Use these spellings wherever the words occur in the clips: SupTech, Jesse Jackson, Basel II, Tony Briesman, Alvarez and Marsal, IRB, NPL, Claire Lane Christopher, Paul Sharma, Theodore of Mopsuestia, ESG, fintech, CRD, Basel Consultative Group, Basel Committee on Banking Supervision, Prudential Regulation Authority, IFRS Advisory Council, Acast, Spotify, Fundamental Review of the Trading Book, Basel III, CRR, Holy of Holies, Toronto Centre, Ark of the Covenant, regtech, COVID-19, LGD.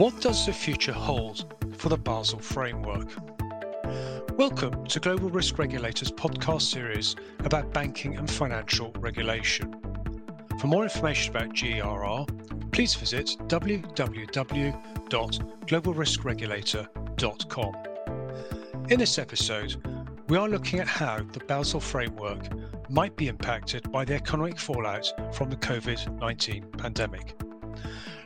What does the future hold for the Basel framework? Welcome to Global Risk Regulators' podcast series about banking and financial regulation. For more information about GRR, please visit www.globalriskregulator.com. In this episode, we are looking at how the Basel framework might be impacted by the economic fallout from the COVID-19 pandemic.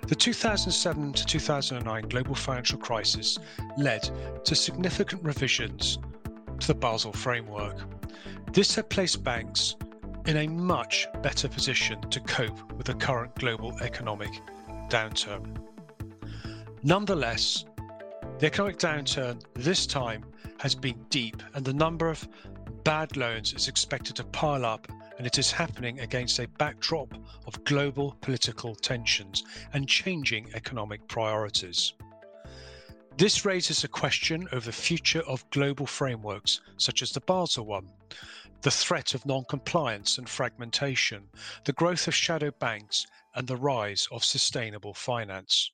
The 2007 to 2009 global financial crisis led to significant revisions to the Basel framework. This had placed banks in a much better position to cope with the current global economic downturn. Nonetheless, the economic downturn this time has been deep, and the number of bad loans is expected to pile up, and it is happening against a backdrop of global political tensions and changing economic priorities. This raises a question over the future of global frameworks such as the Basel one, the threat of non-compliance and fragmentation, the growth of shadow banks, and the rise of sustainable finance.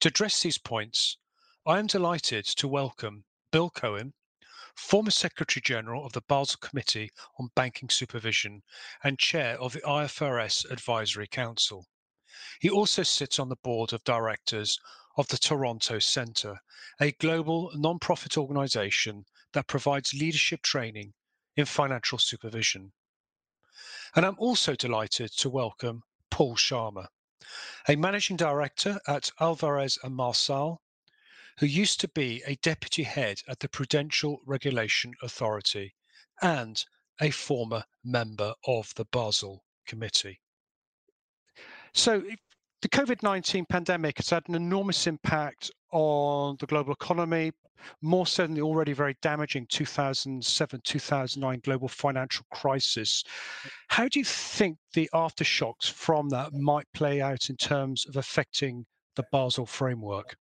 To address these points, I am delighted to welcome Bill Cohen, former Secretary-General of the Basel Committee on Banking Supervision and Chair of the IFRS Advisory Council. He also sits on the Board of Directors of the Toronto Centre, a global non-profit organisation that provides leadership training in financial supervision. And I'm also delighted to welcome Paul Sharma, a Managing Director at Alvarez and Marsal, who used to be a deputy head at the Prudential Regulation Authority and a former member of the Basel Committee. So the COVID-19 pandemic has had an enormous impact on the global economy, more so than the already very damaging 2007-2009 global financial crisis. How do you think the aftershocks from that might play out in terms of affecting the Basel framework?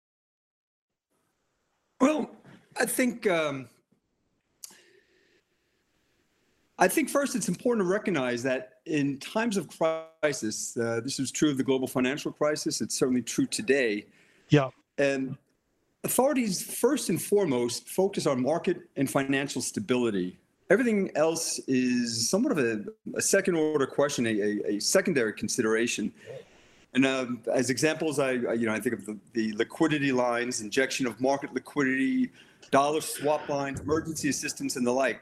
Well, I think first it's important to recognize that in times of crisis, this is true of the global financial crisis. It's certainly true today. Yeah. And authorities first and foremost focus on market and financial stability. Everything else is somewhat of a second-order question, a secondary consideration. And as examples, I think of the liquidity lines, injection of market liquidity, dollar swap lines, emergency assistance, and the like.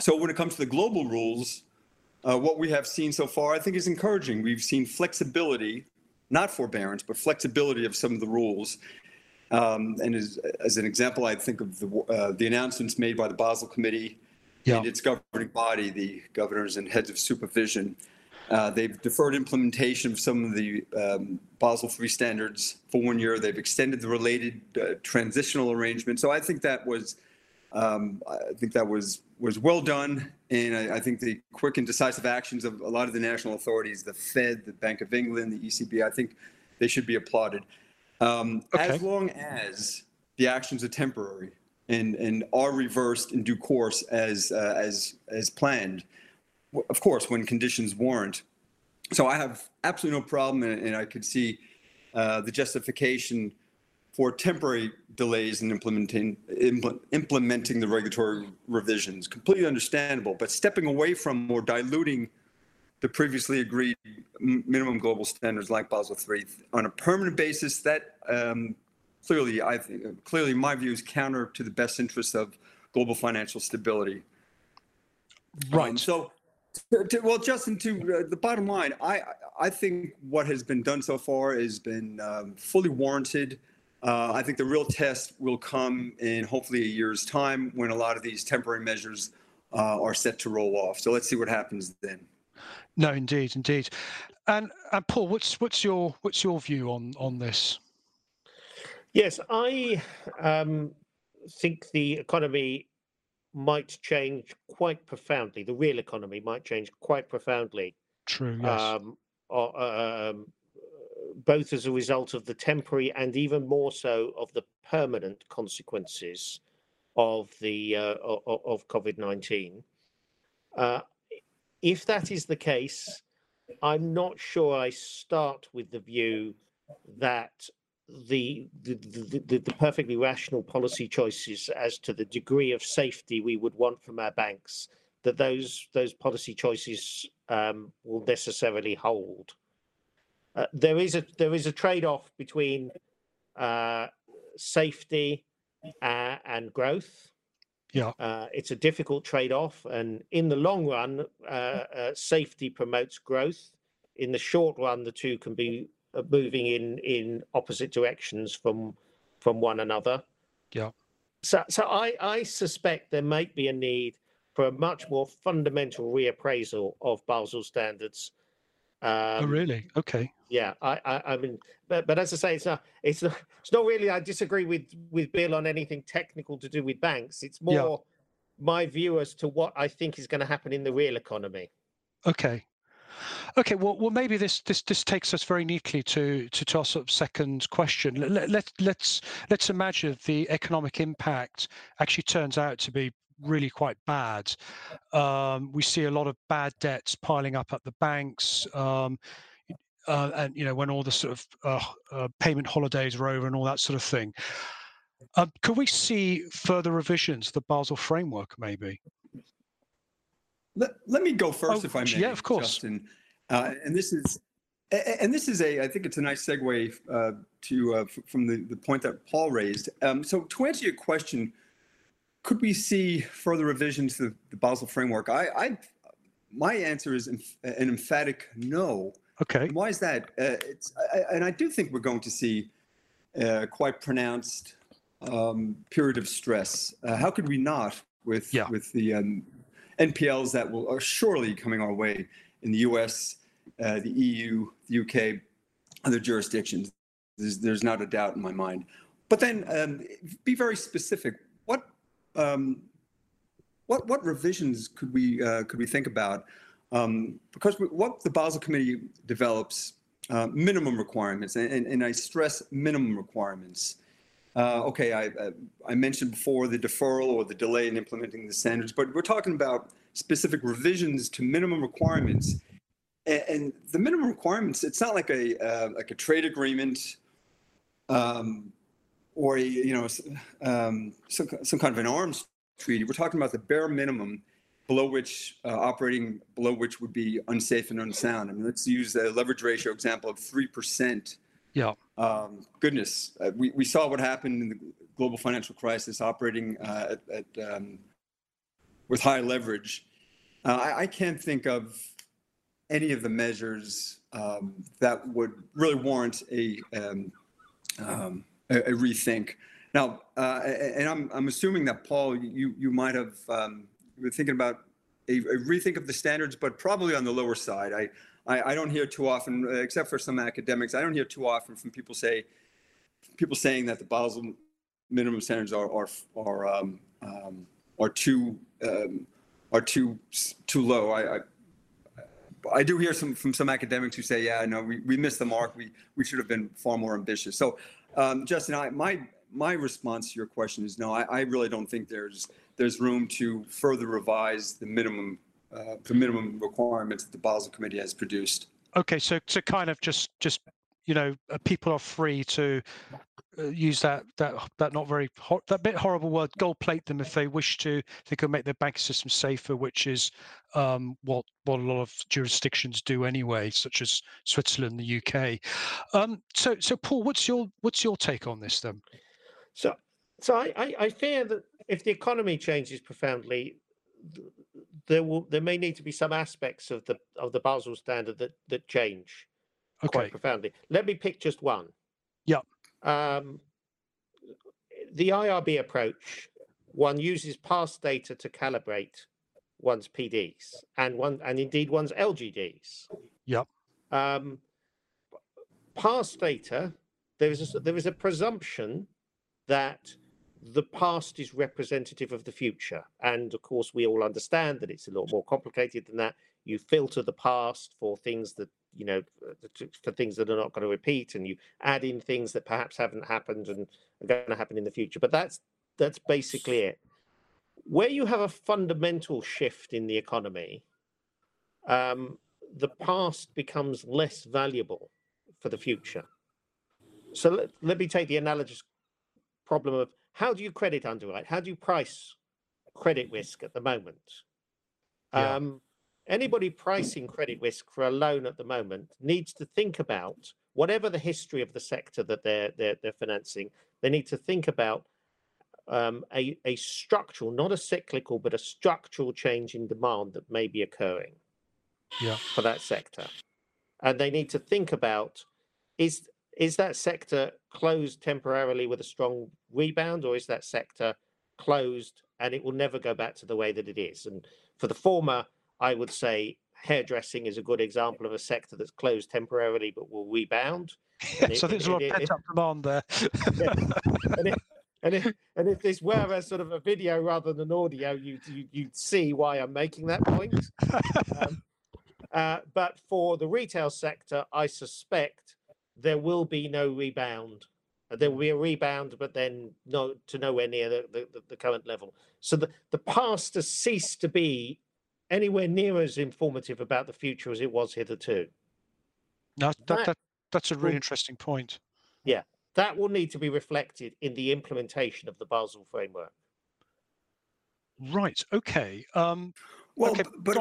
So when it comes to the global rules, what we have seen so far, I think, is encouraging. We've seen flexibility, not forbearance, but flexibility of some of the rules. And as an example, I think of the announcements made by the Basel Committee and its governing body, the governors and heads of supervision. They've deferred implementation of some of the Basel III standards for 1 year. They've extended the related transitional arrangement. So I think that was well done, and I think the quick and decisive actions of a lot of the national authorities, the Fed, the Bank of England, the ECB, I think they should be applauded. As long as the actions are temporary and are reversed in due course as planned. Of course, when conditions warrant. So I have absolutely no problem, and I could see the justification for temporary delays in implementing the regulatory revisions. Completely understandable, but stepping away from or diluting the previously agreed minimum global standards like Basel III on a permanent basis, that clearly, my view, is counter to the best interests of global financial stability. Right. Justin, to the bottom line, I think what has been done so far has been fully warranted. I think the real test will come in hopefully a year's time when a lot of these temporary measures are set to roll off. So let's see what happens then. No, indeed. And Paul, what's your view on this? Yes, I think the economy might change quite profoundly. The real economy might change quite profoundly. True, yes. Both as a result of the temporary and even more so of the permanent consequences of the of COVID-19. If that is the case, I'm not sure I start with the view that the perfectly rational policy choices as to the degree of safety we would want from our banks, that those policy choices will necessarily hold. There is a trade-off between safety and growth. Yeah, it's a difficult trade-off, and in the long run, safety promotes growth. In the short run, the two can be moving in opposite directions from one another. Yeah. So I suspect there might be a need for a much more fundamental reappraisal of Basel standards. Oh really? Okay. Yeah. I mean, but as I say, it's not really. I disagree with Bill on anything technical to do with banks. It's more my view as to what I think is going to happen in the real economy. Okay. Okay, well, maybe this takes us very neatly to our sort of second question. Let's imagine the economic impact actually turns out to be really quite bad. We see a lot of bad debts piling up at the banks, and you know, when all the sort of payment holidays are over and all that sort of thing. Could we see further revisions to the Basel framework, maybe? Let me go first, if I may. Yeah, of course. Justin. And this is I think it's a nice segue from the point that Paul raised. So to answer your question, could we see further revisions to the Basel framework? My answer is an emphatic no. Okay. And why is that? I do think we're going to see quite pronounced period of stress. How could we not with the NPLs that are surely coming our way in the US, the EU, the UK, other jurisdictions? There's not a doubt in my mind. But then be very specific. What revisions could we think about? Because what the Basel Committee develops, minimum requirements, and I stress minimum requirements. Okay, I mentioned before the deferral or the delay in implementing the standards, but we're talking about specific revisions to minimum requirements. And the minimum requirements, it's not like a trade agreement or some kind of an arms treaty. We're talking about the bare minimum operating below which would be unsafe and unsound. I mean, let's use the leverage ratio example of 3%. Yeah. Goodness, we saw what happened in the global financial crisis, operating with high leverage. I can't think of any of the measures that would really warrant a rethink. Now, and I'm assuming that Paul, you might have were thinking about a rethink of the standards, but probably on the lower side. I don't hear too often, except for some academics, I don't hear too often from people saying that the Basel minimum standards are too low. I do hear from some academics who say, yeah, no, we missed the mark. We should have been far more ambitious. So, Justin, my response to your question is no. I really don't think there's room to further revise the minimum requirements that the Basel Committee has produced. Okay, so kind of just you know, people are free to use that not very that bit horrible word, gold plate them if they wish to. They can make their banking system safer, which is what a lot of jurisdictions do anyway, such as Switzerland, the UK. So Paul, what's your take on this then? So I fear that if the economy changes profoundly, there may need to be some aspects of the Basel standard that change quite profoundly. Let me pick just one. Yeah. The IRB approach, one uses past data to calibrate one's PDs and indeed one's LGDs. Yeah. Past data, there is a presumption that the past is representative of the future. And of course, we all understand that it's a lot more complicated than that. You filter the past for things that, you know, for things that are not going to repeat, and you add in things that perhaps haven't happened and are going to happen in the future. But that's basically it. Where you have a fundamental shift in the economy, the past becomes less valuable for the future. So let me take the analogous problem of how do you credit underwrite? How do you price credit risk at the moment? Yeah. Anybody pricing credit risk for a loan at the moment needs to think about, whatever the history of the sector that they're financing, they need to think about a structural, not a cyclical, but a structural change in demand that may be occurring for that sector. And they need to think about, is that sector closed temporarily with a strong rebound, or is that sector closed and it will never go back to the way that it is? And for the former, I would say hairdressing is a good example of a sector that's closed temporarily but will rebound. Yeah, so there's a lot of pent-up demand there. And if this were a sort of a video rather than audio, you'd see why I'm making that point. But for the retail sector, I suspect there will be no rebound. There will be a rebound, but then nowhere near the current level. So the past has ceased to be anywhere near as informative about the future as it was hitherto. No, that's a really interesting point. Yeah, that will need to be reflected in the implementation of the Basel framework. Right. Okay. Go on,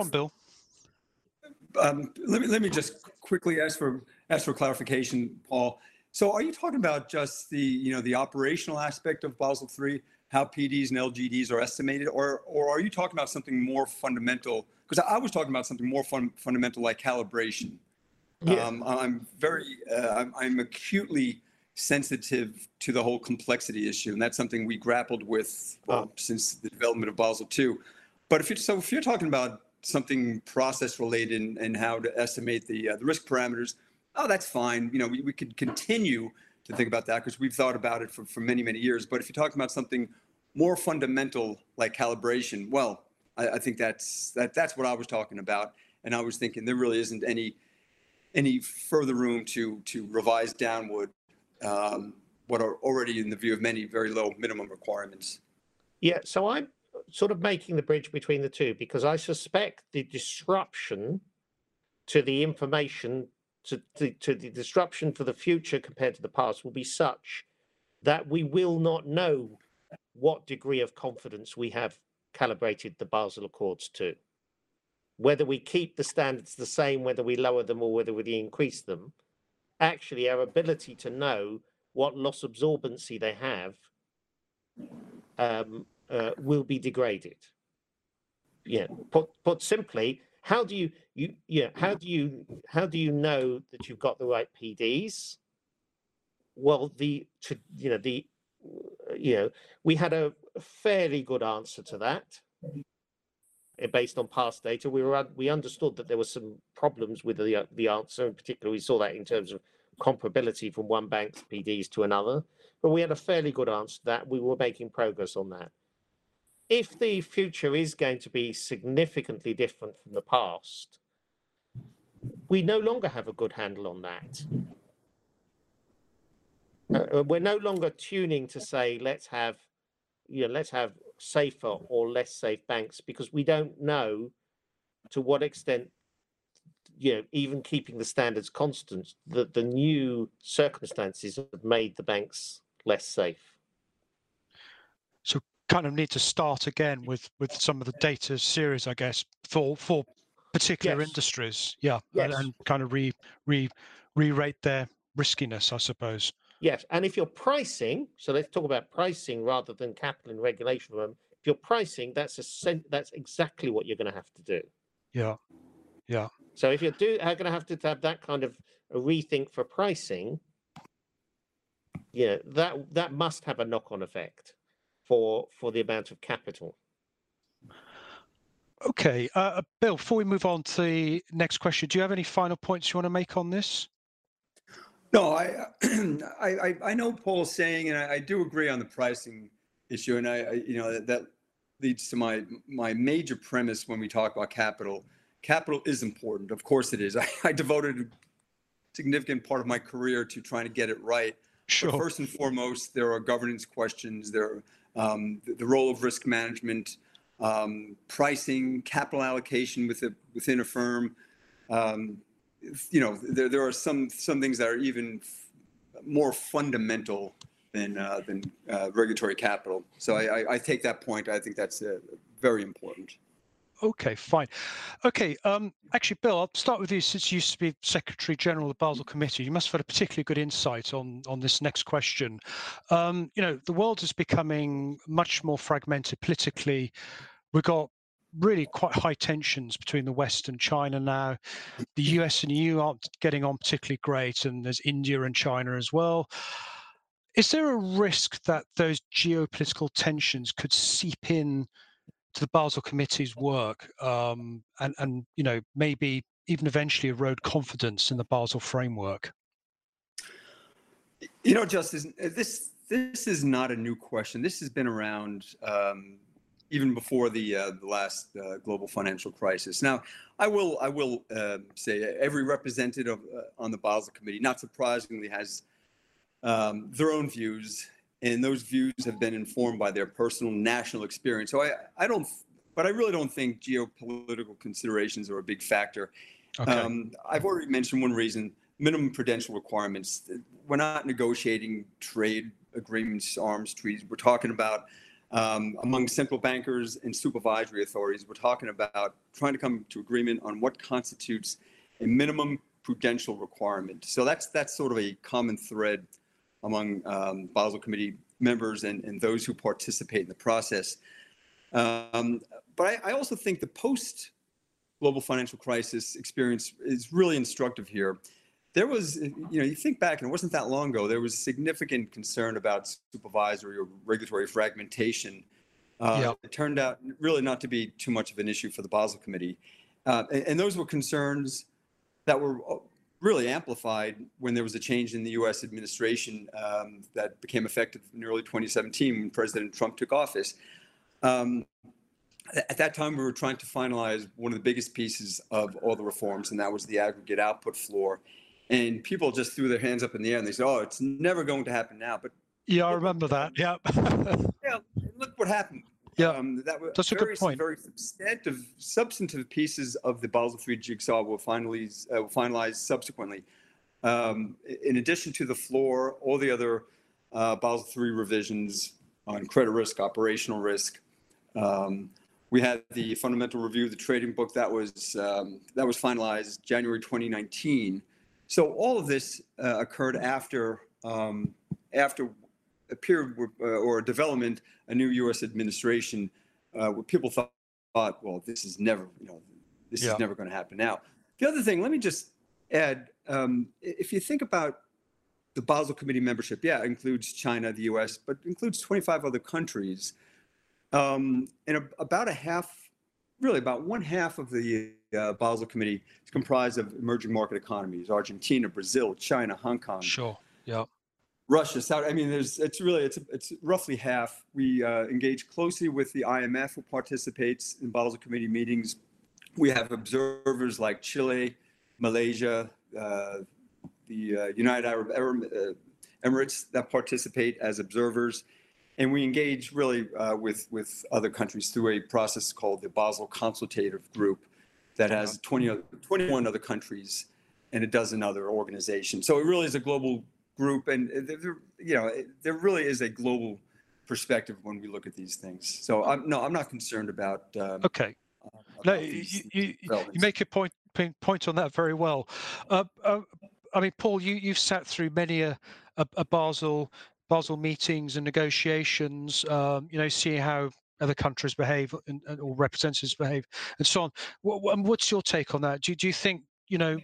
Bill. Let me just quickly ask for clarification, Paul. So, are you talking about just the operational aspect of Basel III? How PDs and LGDs are estimated, or are you talking about something more fundamental? Because I was talking about something more fundamental, like calibration. Yeah. I'm acutely sensitive to the whole complexity issue, and that's something we grappled with since the development of Basel II. But if you're talking about something process related and how to estimate the risk parameters, that's fine. We could continue to think about that because we've thought about it for many years. But if you're talking about something more fundamental like calibration, well, I think that's what I was talking about, and I was thinking there really isn't any further room to revise downward what are already, in the view of many, very low minimum requirements. Yeah, so I'm sort of making the bridge between the two, because I suspect the disruption to the information, to the disruption for the future compared to the past, will be such that we will not know what degree of confidence we have calibrated the Basel Accords to. Whether we keep the standards the same, whether we lower them, or whether we increase them, actually our ability to know what loss absorbency they have will be degraded. Yeah, put simply, how do you know that you've got the right PDs? Well, we had a fairly good answer to that based on past data. We understood that there were some problems with the answer. In particular, we saw that in terms of comparability from one bank's PDs to another, but we had a fairly good answer to that. We were making progress on that. If the future is going to be significantly different from the past, we no longer have a good handle on that. We're no longer tuning to say let's have safer or less safe banks, because we don't know to what extent, even keeping the standards constant, that the new circumstances have made the banks less safe. So kind of need to start again with some of the data series, I guess, for particular industries, and kind of re-rate their riskiness, I suppose. Yes, and if you're pricing, so let's talk about pricing rather than capital and regulation. If you're pricing, that's exactly what you're going to have to do. Yeah. So if you're going to have that kind of a rethink for pricing, that must have a knock-on effect for the amount of capital. Okay, Bill, before we move on to the next question, do you have any final points you want to make on this? No, I know Paul's saying, and I do agree on the pricing issue, and that leads to my major premise when we talk about capital. Capital is important, of course it is. I devoted a significant part of my career to trying to get it right. Sure. But first and foremost, there are governance questions. There are the role of risk management, pricing, capital allocation within a firm. There are some things that are even more fundamental than regulatory capital. So I take that point. I think that's very important. Okay, fine. Okay, actually, Bill, I'll start with you since you used to be Secretary General of the Basel Committee. You must have had a particularly good insight on this next question. You know, the world is becoming much more fragmented politically. We've got really quite high tensions between the West and China now. The US and EU aren't getting on particularly great, and there's India and China as well. Is there a risk that those geopolitical tensions could seep in to the Basel Committee's work, and you know, maybe even eventually erode confidence in the Basel framework? You know, Justice, this is not a new question. This has been around even before the last global financial crisis. Now, I will say every representative on the Basel Committee, not surprisingly, has their own views. And those views have been informed by their personal national experience. So I really don't think geopolitical considerations are a big factor. Okay. I've already mentioned one reason: minimum prudential requirements. We're not negotiating trade agreements, arms treaties. We're talking about among central bankers and supervisory authorities. We're talking about trying to come to agreement on what constitutes a minimum prudential requirement. So that's sort of a common thread among Basel Committee members and those who participate in the process. But I also think the post-global financial crisis experience is really instructive here. There was, you know, you think back, and it wasn't that long ago, there was significant concern about supervisory or regulatory fragmentation. It turned out really not to be too much of an issue for the Basel Committee. And those were concerns that were really amplified when there was a change in the U.S. administration that became effective in early 2017 when President Trump took office. At that time, we were trying to finalize one of the biggest pieces of all the reforms, and that was the aggregate output floor. And people just threw their hands up in the air and they said, oh, it's never going to happen now. But yeah, I remember that. Yeah. Yeah, look what happened. Yeah, that was that's various, a good point. Very substantive pieces of the Basel III jigsaw were finalized subsequently. In addition to the floor, all the other Basel III revisions on credit risk, operational risk. We had the Fundamental Review of the Trading Book that was finalized January 2019. So all of this occurred after a period or a development, a new U.S. administration, where people thought, well, this is never, you know, this is never going to happen now. The other thing, let me just add, if you think about the Basel Committee membership, it includes China, the U.S., but includes 25 other countries. And about one half of the Basel Committee is comprised of emerging market economies: Argentina, Brazil, China, Hong Kong. Sure, yeah. Russia, South. I mean, it's roughly half. We engage closely with the IMF, who participates in Basel Committee meetings. We have observers like Chile, Malaysia, the United Arab Emirates that participate as observers, and we engage really with other countries through a process called the Basel Consultative Group, that has 21 other countries and a dozen other organizations. So it really is a global group, and there really is a global perspective when we look at these things. So I'm not concerned about. You make a point on that very well. I mean, Paul, you've sat through many a Basel meetings and negotiations. You know, seeing how other countries behave or representatives behave, and so on. What's your take on that? Do you think they'll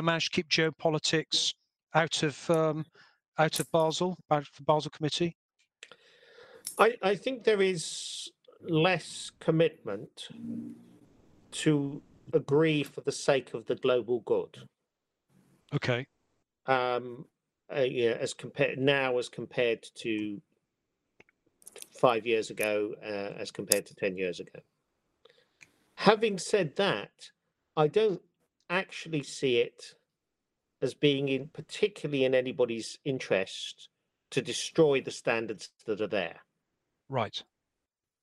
manage to keep geopolitics out of the Basel Committee? I think there is less commitment to agree for the sake of the global good. Okay. As compared to 5 years ago, as compared to 10 years ago. Having said that, I don't actually see it as being particularly in anybody's interest to destroy the standards that are there. Right.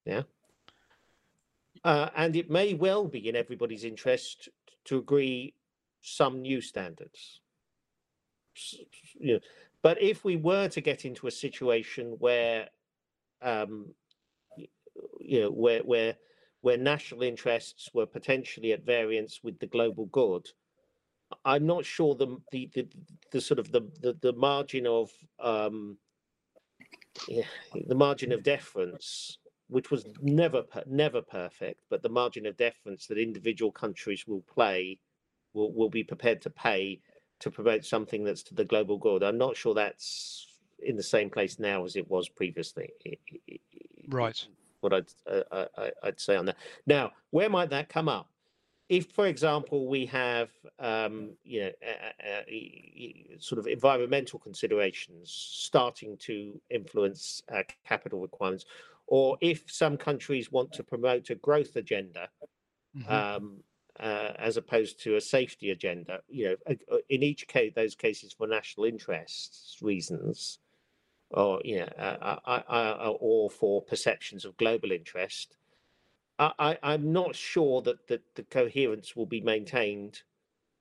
Yeah. And it may well be in everybody's interest to agree some new standards. You know, But if we were to get into a situation where, where national interests were potentially at variance with the global good, I'm not sure the margin of the margin of deference, which was never perfect, but the margin of deference that individual countries will be prepared to pay to promote something that's to the global good. I'm not sure that's in the same place now as it was previously. Right. What I'd say on that. Now, where might that come up? If, for example, we have sort of environmental considerations starting to influence capital requirements, or if some countries want to promote a growth agenda as opposed to a safety agenda, in each case, those cases for national interests reasons, or for perceptions of global interest. I'm not sure that the coherence will be maintained,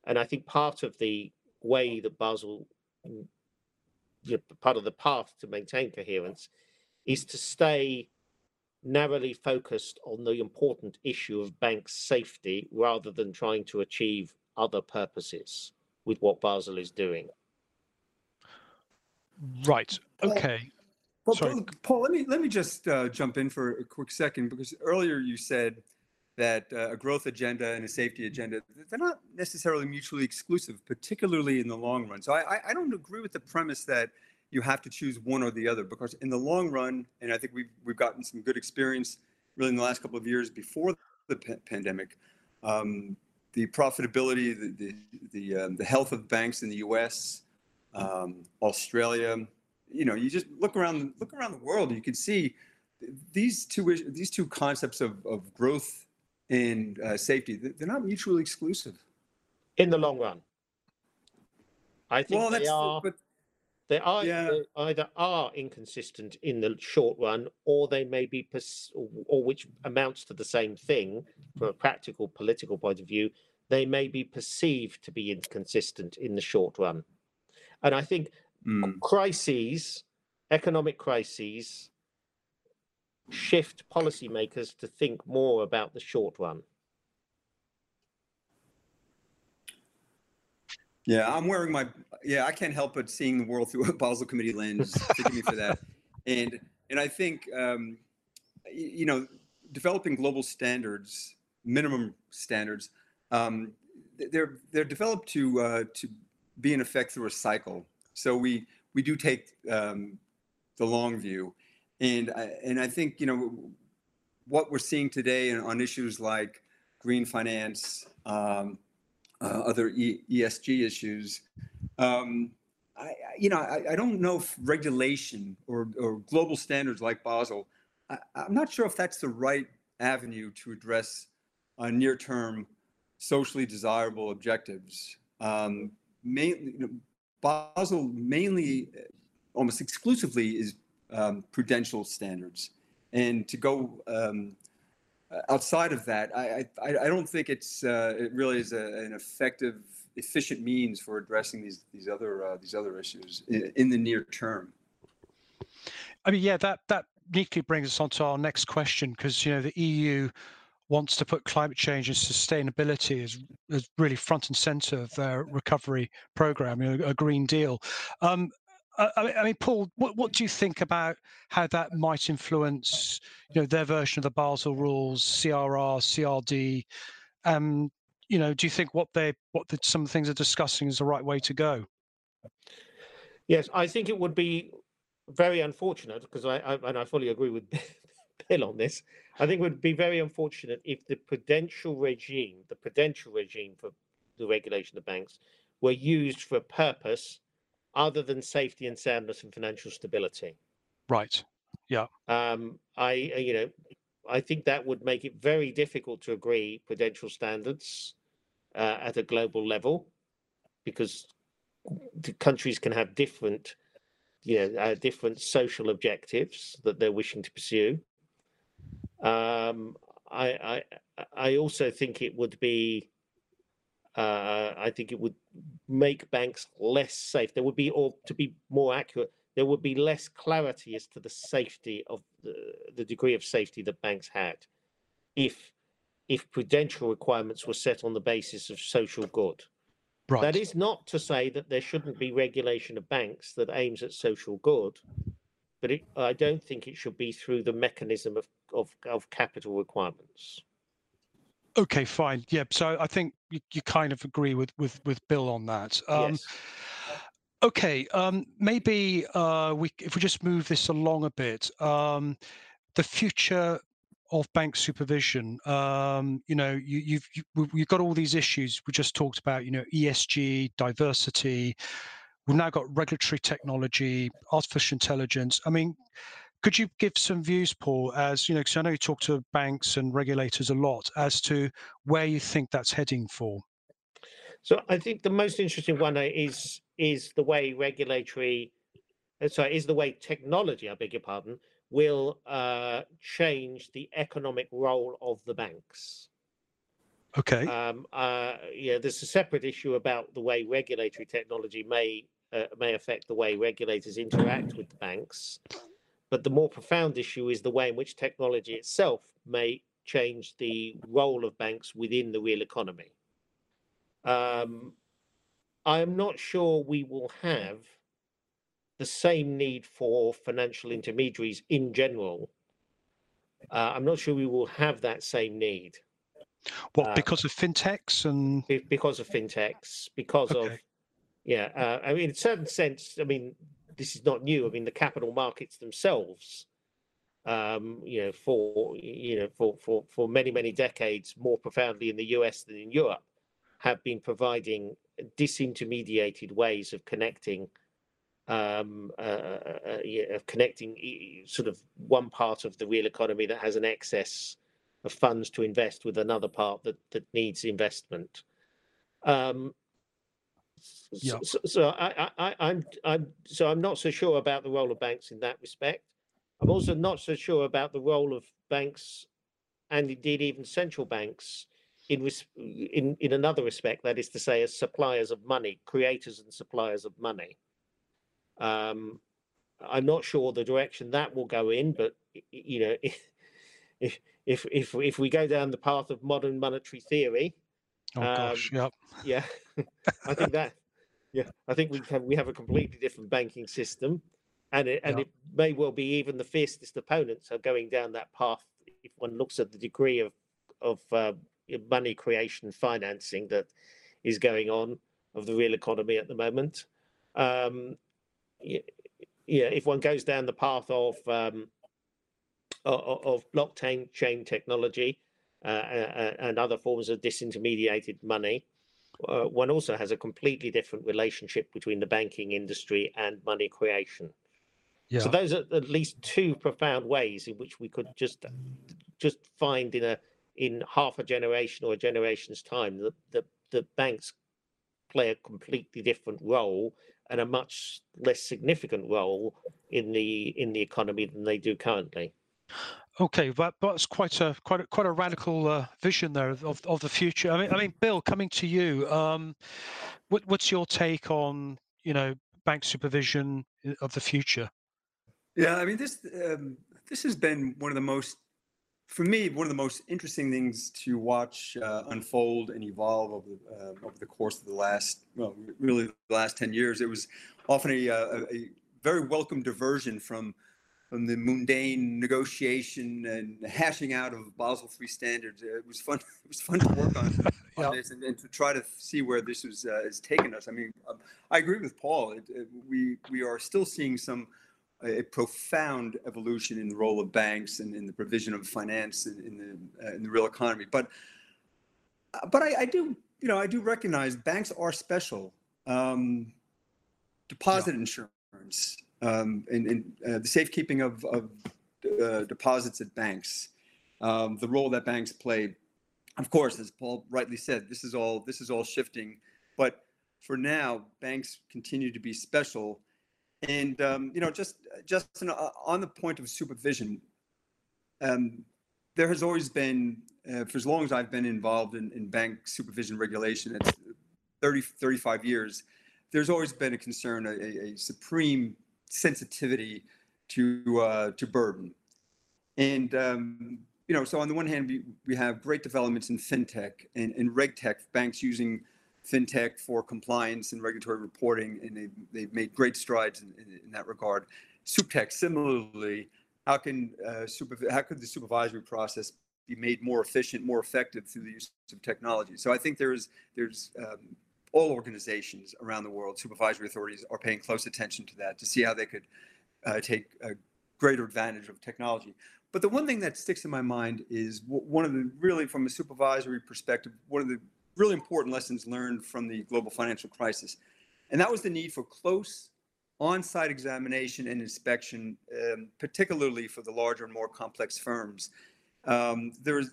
and I think part of the way that Basel, part of the path to maintain coherence, is to stay narrowly focused on the important issue of bank safety rather than trying to achieve other purposes with what Basel is doing. Right. Okay. Well, Paul, let me just jump in for a quick second, because earlier you said that a growth agenda and a safety agenda, they're not necessarily mutually exclusive, particularly in the long run. So I don't agree with the premise that you have to choose one or the other, because in the long run, and I think we've gotten some good experience really in the last couple of years before the pandemic, the profitability, the health of banks in the U.S., Australia. You just look around the world. You can see these two concepts of growth and safety. They're not mutually exclusive in the long run. I think they either are inconsistent in the short run, or they may be, or which amounts to the same thing from a practical political point of view. They may be perceived to be inconsistent in the short run, and I think. Crises, economic crises, shift policymakers to think more about the short run. Yeah, I'm wearing my. Yeah, I can't help but seeing the world through a Basel Committee lens. Forgive me for that. And I think developing global standards, minimum standards, they're developed to be in effect through a cycle. So we do take the long view, and I think what we're seeing today on issues like green finance, other ESG issues. I don't know if regulation or global standards like Basel. I'm not sure if that's the right avenue to address near-term socially desirable objectives. Mainly. Basel mainly, almost exclusively, is prudential standards, and to go outside of that, I don't think it really is an effective, efficient means for addressing these other issues in the near term. I mean, yeah, that neatly brings us on to our next question, because the EU wants to put climate change and sustainability as really front and center of their recovery program, a Green Deal. I mean, Paul, what do you think about how that might influence, their version of the Basel rules, CRR, CRD? Do you think some of the things they're discussing is the right way to go? Yes, I think it would be very unfortunate, because I fully agree with Bill on this. I think it would be very unfortunate if the prudential regime for the regulation of banks were used for a purpose other than safety and soundness and financial stability. Right. Yeah. I think that would make it very difficult to agree prudential standards at a global level, because the countries can have different social objectives that they're wishing to pursue. I also think it would be I think it would make banks less safe. There would be, or to be more accurate, there would be less clarity as to the safety of the degree of safety that banks had if prudential requirements were set on the basis of social good. Right. That is not to say that there shouldn't be regulation of banks that aims at social good, but I don't think it should be through the mechanism of capital requirements. Okay, fine. Yeah, so I think you kind of agree with Bill on that. Yes. Okay, maybe if we just move this along a bit, the future of bank supervision. You know, you've got all these issues we just talked about. You know, ESG, diversity. We've now got regulatory technology, artificial intelligence. I mean, could you give some views, Paul, as you know, because I know you talk to banks and regulators a lot, as to where you think that's heading for? So I think the most interesting one is the way technology, I beg your pardon, will change the economic role of the banks. Okay. Yeah, there's a separate issue about the way regulatory technology may affect the way regulators interact with the banks, but the more profound issue is the way in which technology itself may change the role of banks within the real economy. I am not sure we will have the same need for financial intermediaries in general. I'm not sure we will have that same need. What, because of fintechs and... Because of fintechs, because okay. of... Yeah, I mean, in a certain sense, I mean, this is not new. I mean, the capital markets themselves, for many, many decades, more profoundly in the US than in Europe, have been providing disintermediated ways of connecting sort of one part of the real economy that has an excess of funds to invest with another part that needs investment. Yeah. So I'm not so sure about the role of banks in that respect. I'm also not so sure about the role of banks, and indeed even central banks, in another respect, that is to say, as suppliers of money, creators and suppliers of money. I'm not sure the direction that will go in, but you know, if we go down the path of modern monetary theory, I think that, we have a completely different banking system, and it may well be even the fiercest opponents are going down that path if one looks at the degree of money creation financing that is going on of the real economy at the moment. If one goes down the path of blockchain technology and other forms of disintermediated money, one also has a completely different relationship between the banking industry and money creation. Yeah. So those are at least two profound ways in which we could just find in half a generation or a generation's time, the banks play a completely different role and a much less significant role in the economy than they do currently. Okay, but it's quite a radical vision there of the future. I mean, Bill, coming to you, what's your take on bank supervision of the future? Yeah, I mean, this has been one of the most interesting things to watch unfold and evolve over the course of the last 10 years. It was often a very welcome diversion from the mundane negotiation and hashing out of Basel III standards. It was fun. It was fun to work on this and to try to see where this has taken us. I mean, I agree with Paul. We are still seeing a profound evolution in the role of banks and in the provision of finance in the real economy. But I do recognize banks are special. Deposit insurance and the safekeeping of deposits at banks, the role that banks play. Of course, as Paul rightly said, this is all shifting. But for now, banks continue to be special. And, on the point of supervision, there has always been, for as long as I've been involved in bank supervision regulation, it's 35 years, there's always been a concern, a supreme sensitivity to burden. And, you know, so on the one hand, we have great developments in fintech and regtech, banks using fintech for compliance and regulatory reporting, and they've made great strides in that regard. SupTech, similarly, how could the supervisory process be made more efficient, more effective through the use of technology? So I think there's all organizations around the world, supervisory authorities are paying close attention to that to see how they could take a greater advantage of technology. But the one thing that sticks in my mind is one of the really, from a supervisory perspective, one of the really important lessons learned from the global financial crisis. And that was the need for close on-site examination and inspection, particularly for the larger and more complex firms. There's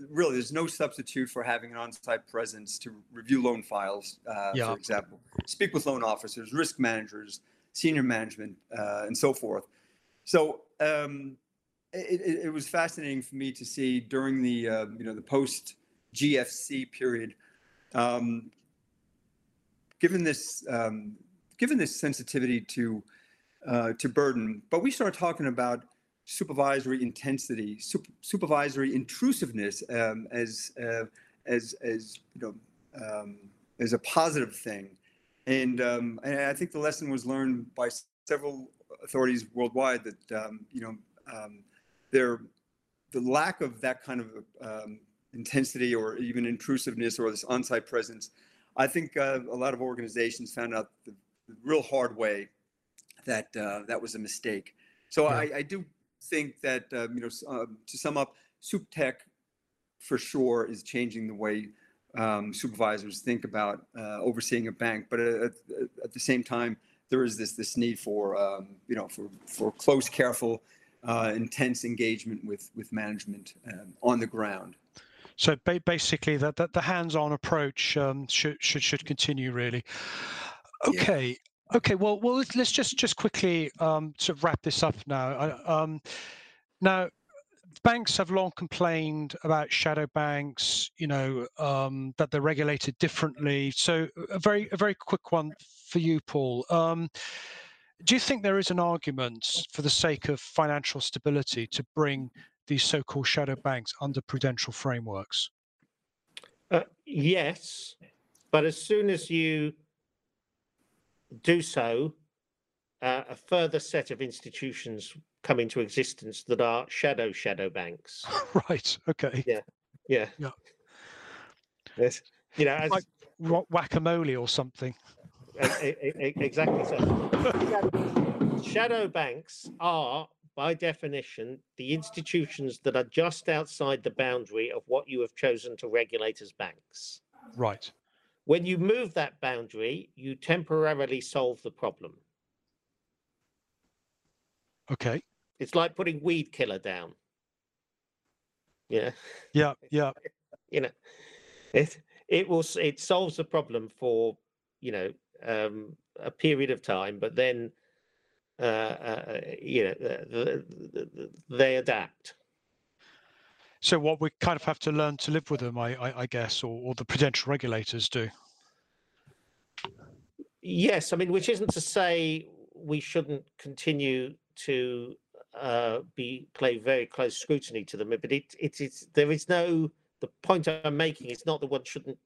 no substitute for having an on-site presence to review loan files, for example, speak with loan officers, risk managers, senior management, and so forth. So it was fascinating for me to see during the the post GFC period, given this sensitivity to burden, but we started talking about supervisory intensity, supervisory intrusiveness as a positive thing, and I think the lesson was learned by several authorities worldwide that the lack of that kind of intensity or even intrusiveness or this on-site presence, I think a lot of organizations found out the real hard way that that was a mistake. So yeah. I do think that, to sum up, SupTech for sure is changing the way supervisors think about overseeing a bank. But at the same time, there is this need for close, careful, intense engagement with management on the ground. So basically, that the hands-on approach should continue, really. Okay. Yeah. Okay, well, let's just quickly sort of wrap this up now. Now, banks have long complained about shadow banks, that they're regulated differently. So a very quick one for you, Paul. Do you think there is an argument for the sake of financial stability to bring these so-called shadow banks under prudential frameworks? Yes, but as soon as you do so, a further set of institutions come into existence that are shadow banks. Right. Okay. Yeah. Yes. Like whack-a-mole or something. Exactly so. Shadow banks are, by definition, the institutions that are just outside the boundary of what you have chosen to regulate as banks. Right. When you move that boundary, you temporarily solve the problem. Okay. It's like putting weed killer down. Yeah. Yeah. Yeah. It solves the problem for, a period of time, but then, they adapt. So what we kind of have to learn to live with them, I guess, or the prudential regulators do. Yes, which isn't to say we shouldn't continue to play very close scrutiny to them, but the point I'm making is not that one shouldn't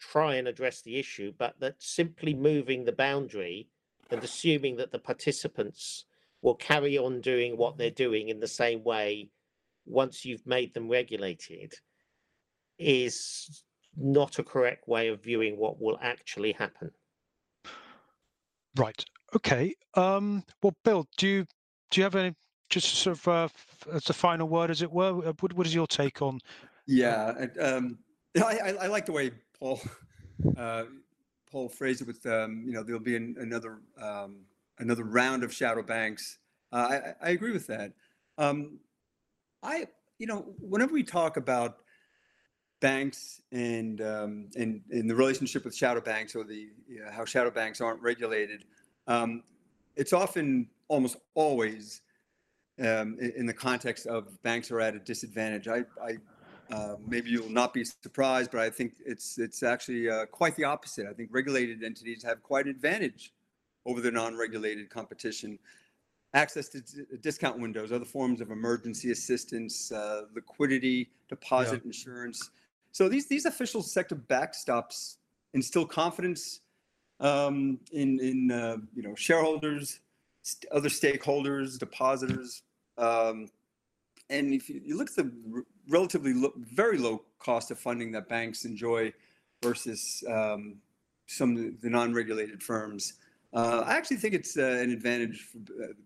try and address the issue, but that simply moving the boundary and assuming that the participants will carry on doing what they're doing in the same way once you've made them regulated is not a correct way of viewing what will actually happen. Right. Okay. Well, Bill, do you have any just sort of as a final word, as it were? What is your take on? Yeah. I like the way Paul phrased it with there'll be another round of shadow banks. I agree with that. Whenever we talk about banks and the relationship with shadow banks or how shadow banks aren't regulated, it's often almost always in the context of banks are at a disadvantage. I Maybe you'll not be surprised, but I think it's actually quite the opposite. I think regulated entities have quite an advantage over their non-regulated competition. Access to discount windows, other forms of emergency assistance, liquidity, deposit insurance. So these official sector backstops instill confidence in you know, shareholders, other stakeholders, depositors, and if you look at the relatively very low cost of funding that banks enjoy versus some of the non-regulated firms, I actually think it's an advantage for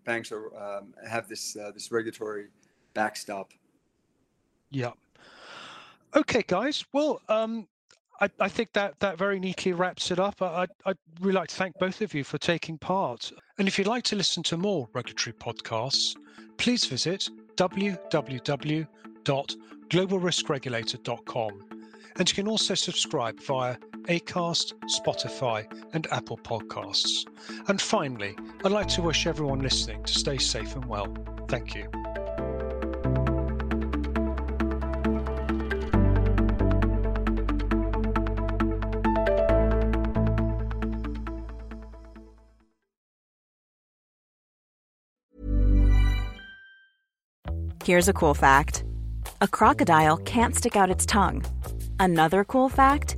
banks are, have this this regulatory backstop. Yeah. Okay, guys. Well, I think that very neatly wraps it up. I'd really like to thank both of you for taking part. And if you'd like to listen to more regulatory podcasts, please visit www.globalriskregulator.com. And you can also subscribe via Acast, Spotify, and Apple Podcasts. And finally, I'd like to wish everyone listening to stay safe and well. Thank you. Here's a cool fact. A crocodile can't stick out its tongue. Another cool fact,